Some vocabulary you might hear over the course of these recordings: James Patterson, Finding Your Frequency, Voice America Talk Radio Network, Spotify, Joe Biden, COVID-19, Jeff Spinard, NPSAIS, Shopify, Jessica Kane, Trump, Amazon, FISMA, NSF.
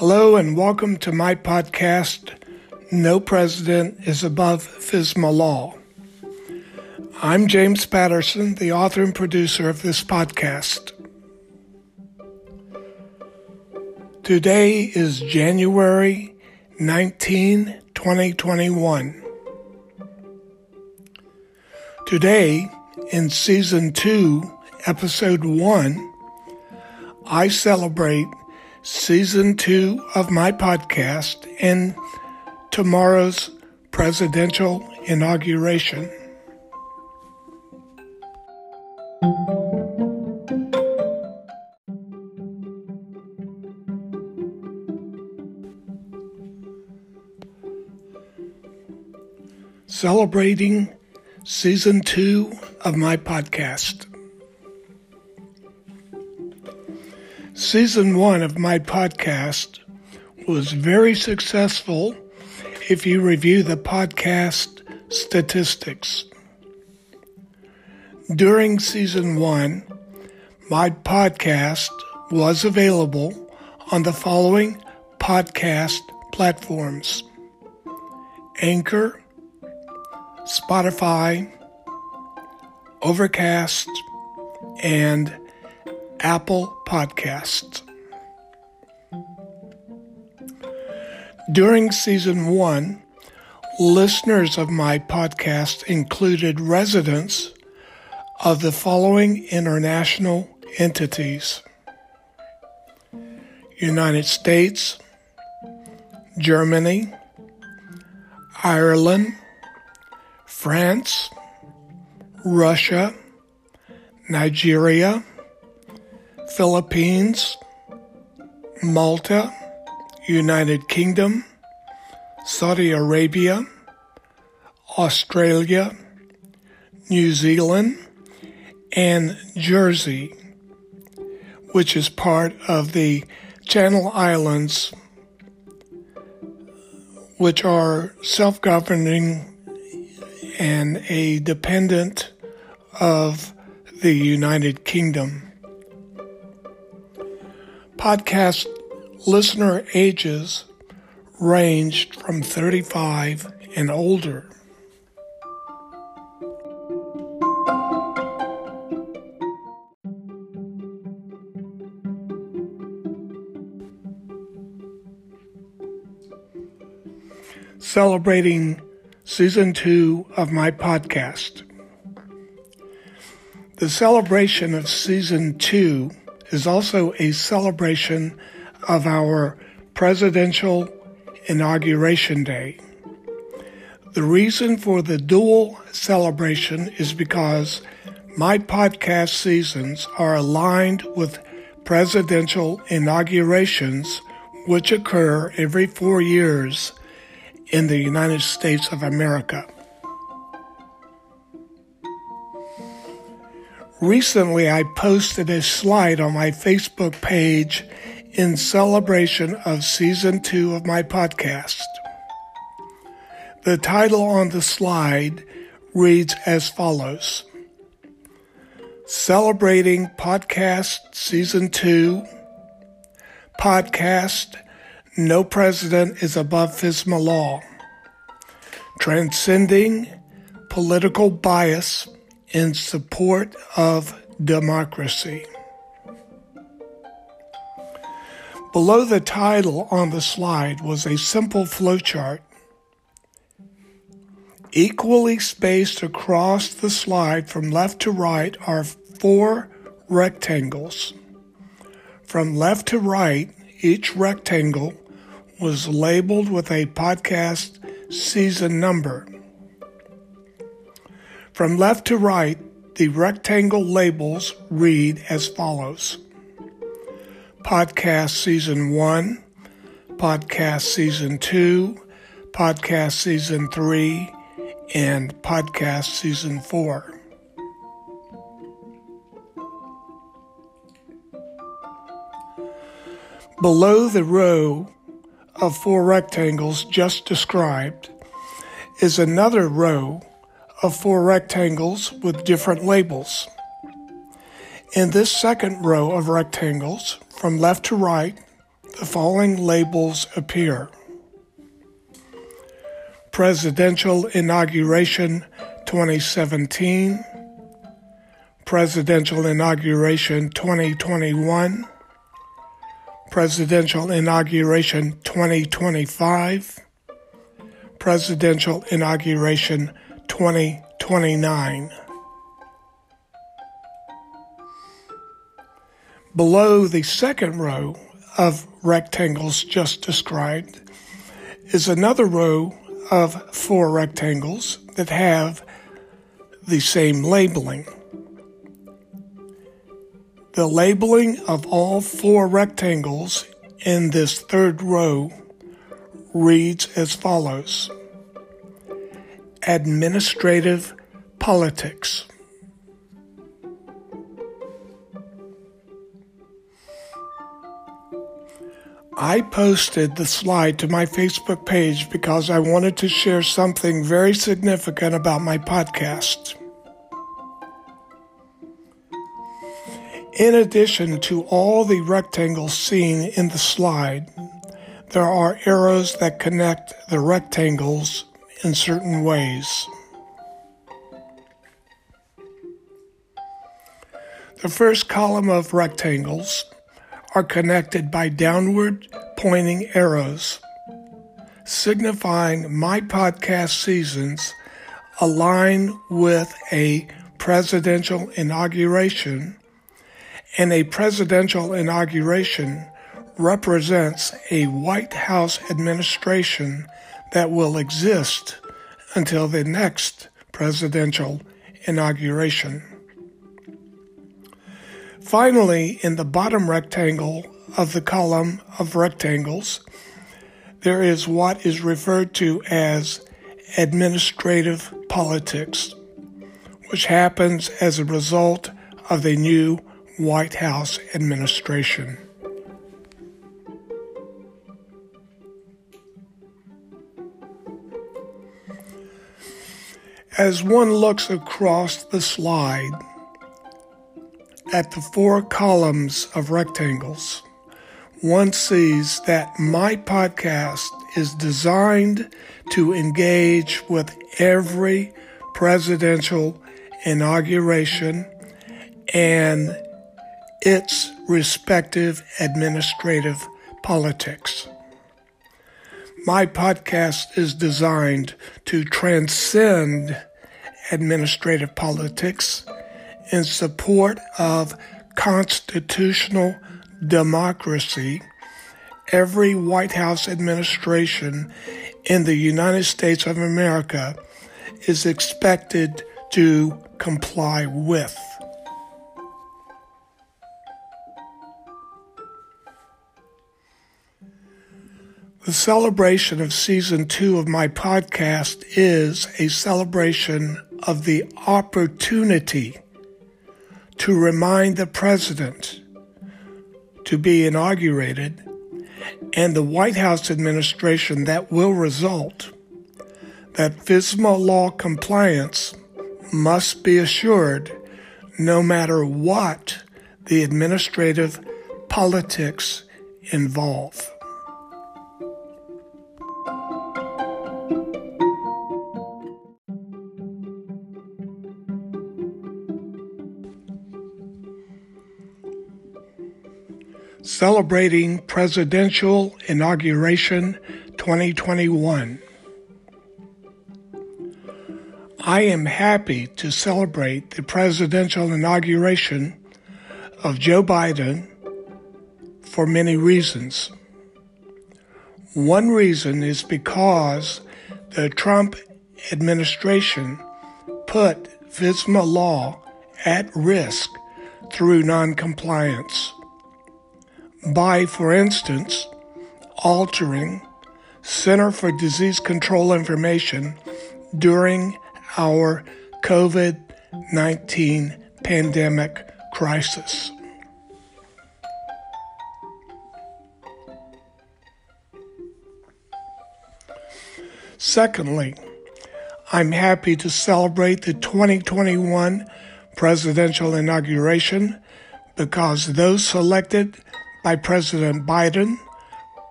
Hello and welcome to my podcast, No President is Above FISMA Law. I'm James Patterson, the author and producer of this podcast. Today is January 19, 2021. Today, in Season 2, Episode 1, I celebrate Season 2 of my podcast and tomorrow's presidential inauguration. Celebrating Season 2 of my podcast. Season 1 of my podcast was very successful if you review the podcast statistics. During Season 1, my podcast was available on the following podcast platforms: Anchor, Spotify, Overcast, and Apple Podcasts. During Season 1, listeners of my podcast included residents of the following international entities: United States, Germany, Ireland, France, Russia, Nigeria, Philippines, Malta, United Kingdom, Saudi Arabia, Australia, New Zealand, and Jersey, which is part of the Channel Islands, which are self-governing and a dependent of the United Kingdom. Podcast listener ages ranged from 35 and older. Celebrating Season 2 of my podcast. The celebration of Season 2 is also a celebration of our Presidential Inauguration Day. The reason for the dual celebration is because my podcast seasons are aligned with presidential inaugurations, which occur every 4 years in the United States of America. Recently, I posted a slide on my Facebook page in celebration of Season 2 of my podcast. The title on the slide reads as follows: Celebrating Podcast Season 2, Podcast No President is Above FISMA Law, Transcending Political Bias in Support of Democracy. Below the title on the slide was a simple flowchart. Equally spaced across the slide from left to right are 4 rectangles. From left to right, each rectangle was labeled with a podcast season number. From left to right, the rectangle labels read as follows: Podcast Season 1, Podcast Season 2, Podcast Season 3, and Podcast Season 4. Below the row of 4 rectangles just described is another row of 4 rectangles with different labels. In this second row of rectangles, from left to right, the following labels appear: Presidential Inauguration 2017, Presidential Inauguration 2021, Presidential Inauguration 2025, Presidential Inauguration 2029. Below the second row of rectangles just described is another row of four rectangles that have the same labeling. The labeling of all four rectangles in this third row reads as follows: Administrative Politics. I posted the slide to my Facebook page because I wanted to share something very significant about my podcast. In addition to all the rectangles seen in the slide, there are arrows that connect the rectangles in certain ways. The first column of rectangles are connected by downward pointing arrows, signifying my podcast seasons align with a presidential inauguration, and a presidential inauguration represents a White House administration that will exist until the next presidential inauguration. Finally, in the bottom rectangle of the column of rectangles, there is what is referred to as administrative politics, which happens as a result of the new White House administration. As one looks across the slide at the four columns of rectangles, one sees that my podcast is designed to engage with every presidential inauguration and its respective administrative politics. My podcast is designed to transcend administrative politics in support of constitutional democracy. Every White House administration in the United States of America is expected to comply with. The celebration of Season 2 of my podcast is a celebration of the opportunity to remind the president to be inaugurated and the White House administration that will result that FISMA law compliance must be assured no matter what the administrative politics involve. Celebrating Presidential Inauguration 2021. I am happy to celebrate the presidential inauguration of Joe Biden for many reasons. One reason is because the Trump administration put FISMA law at risk through noncompliance by, for instance, altering Center for Disease Control information during our COVID-19 pandemic crisis. Secondly, I'm happy to celebrate the 2021 presidential inauguration because those selected by President Biden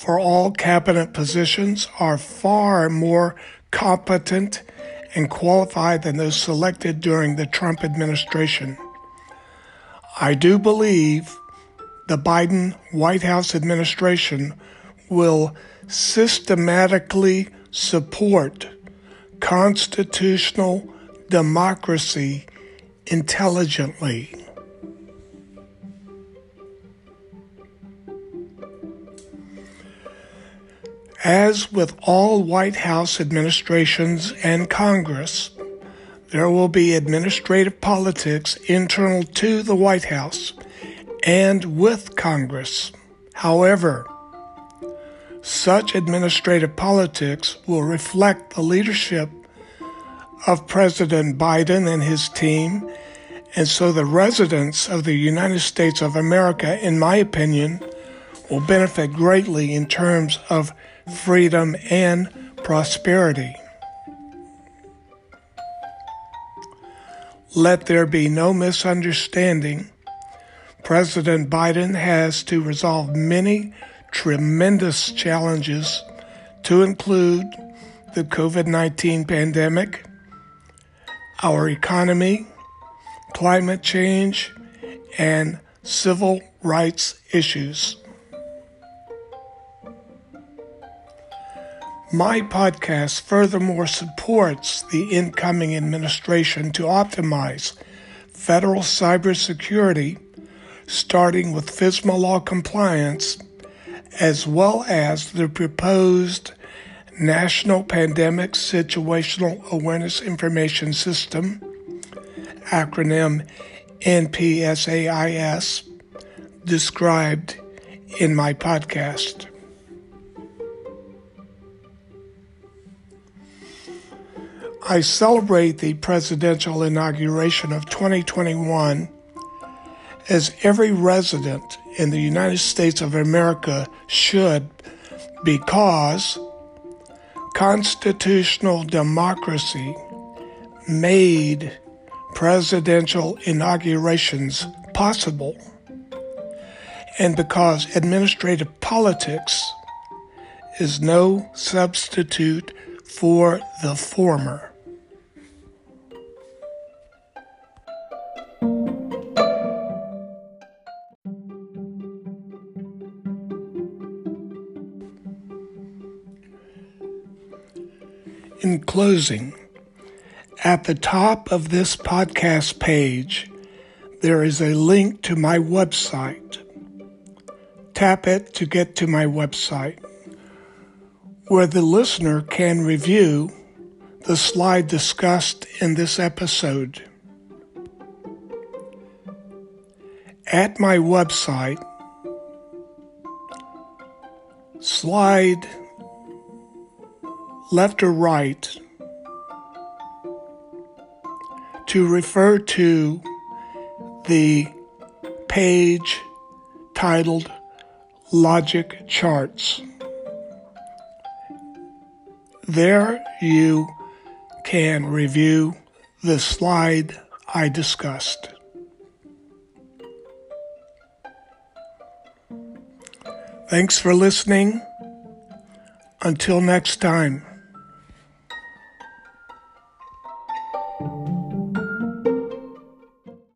for all cabinet positions are far more competent and qualified than those selected during the Trump administration. I do believe the Biden White House administration will systematically support constitutional democracy intelligently. As with all White House administrations and Congress, there will be administrative politics internal to the White House and with Congress. However, such administrative politics will reflect the leadership of President Biden and his team, and so the residents of the United States of America, in my opinion, will benefit greatly in terms of freedom and prosperity. Let there be no misunderstanding. President Biden has to resolve many tremendous challenges, to include the COVID-19 pandemic, our economy, climate change, and civil rights issues. My podcast furthermore supports the incoming administration to optimize federal cybersecurity, starting with FISMA law compliance, as well as the proposed National Pandemic Situational Awareness Information System, acronym NPSAIS, described in my podcast. I celebrate the presidential inauguration of 2021 as every resident in the United States of America should, because constitutional democracy made presidential inaugurations possible, and because administrative politics is no substitute for the former. In closing, at the top of this podcast page, there is a link to my website. Tap it to get to my website, where the listener can review the slide discussed in this episode. At my website, slide left or right, to refer to the page titled Logic Charts. There you can review the slide I discussed. Thanks for listening. Until next time.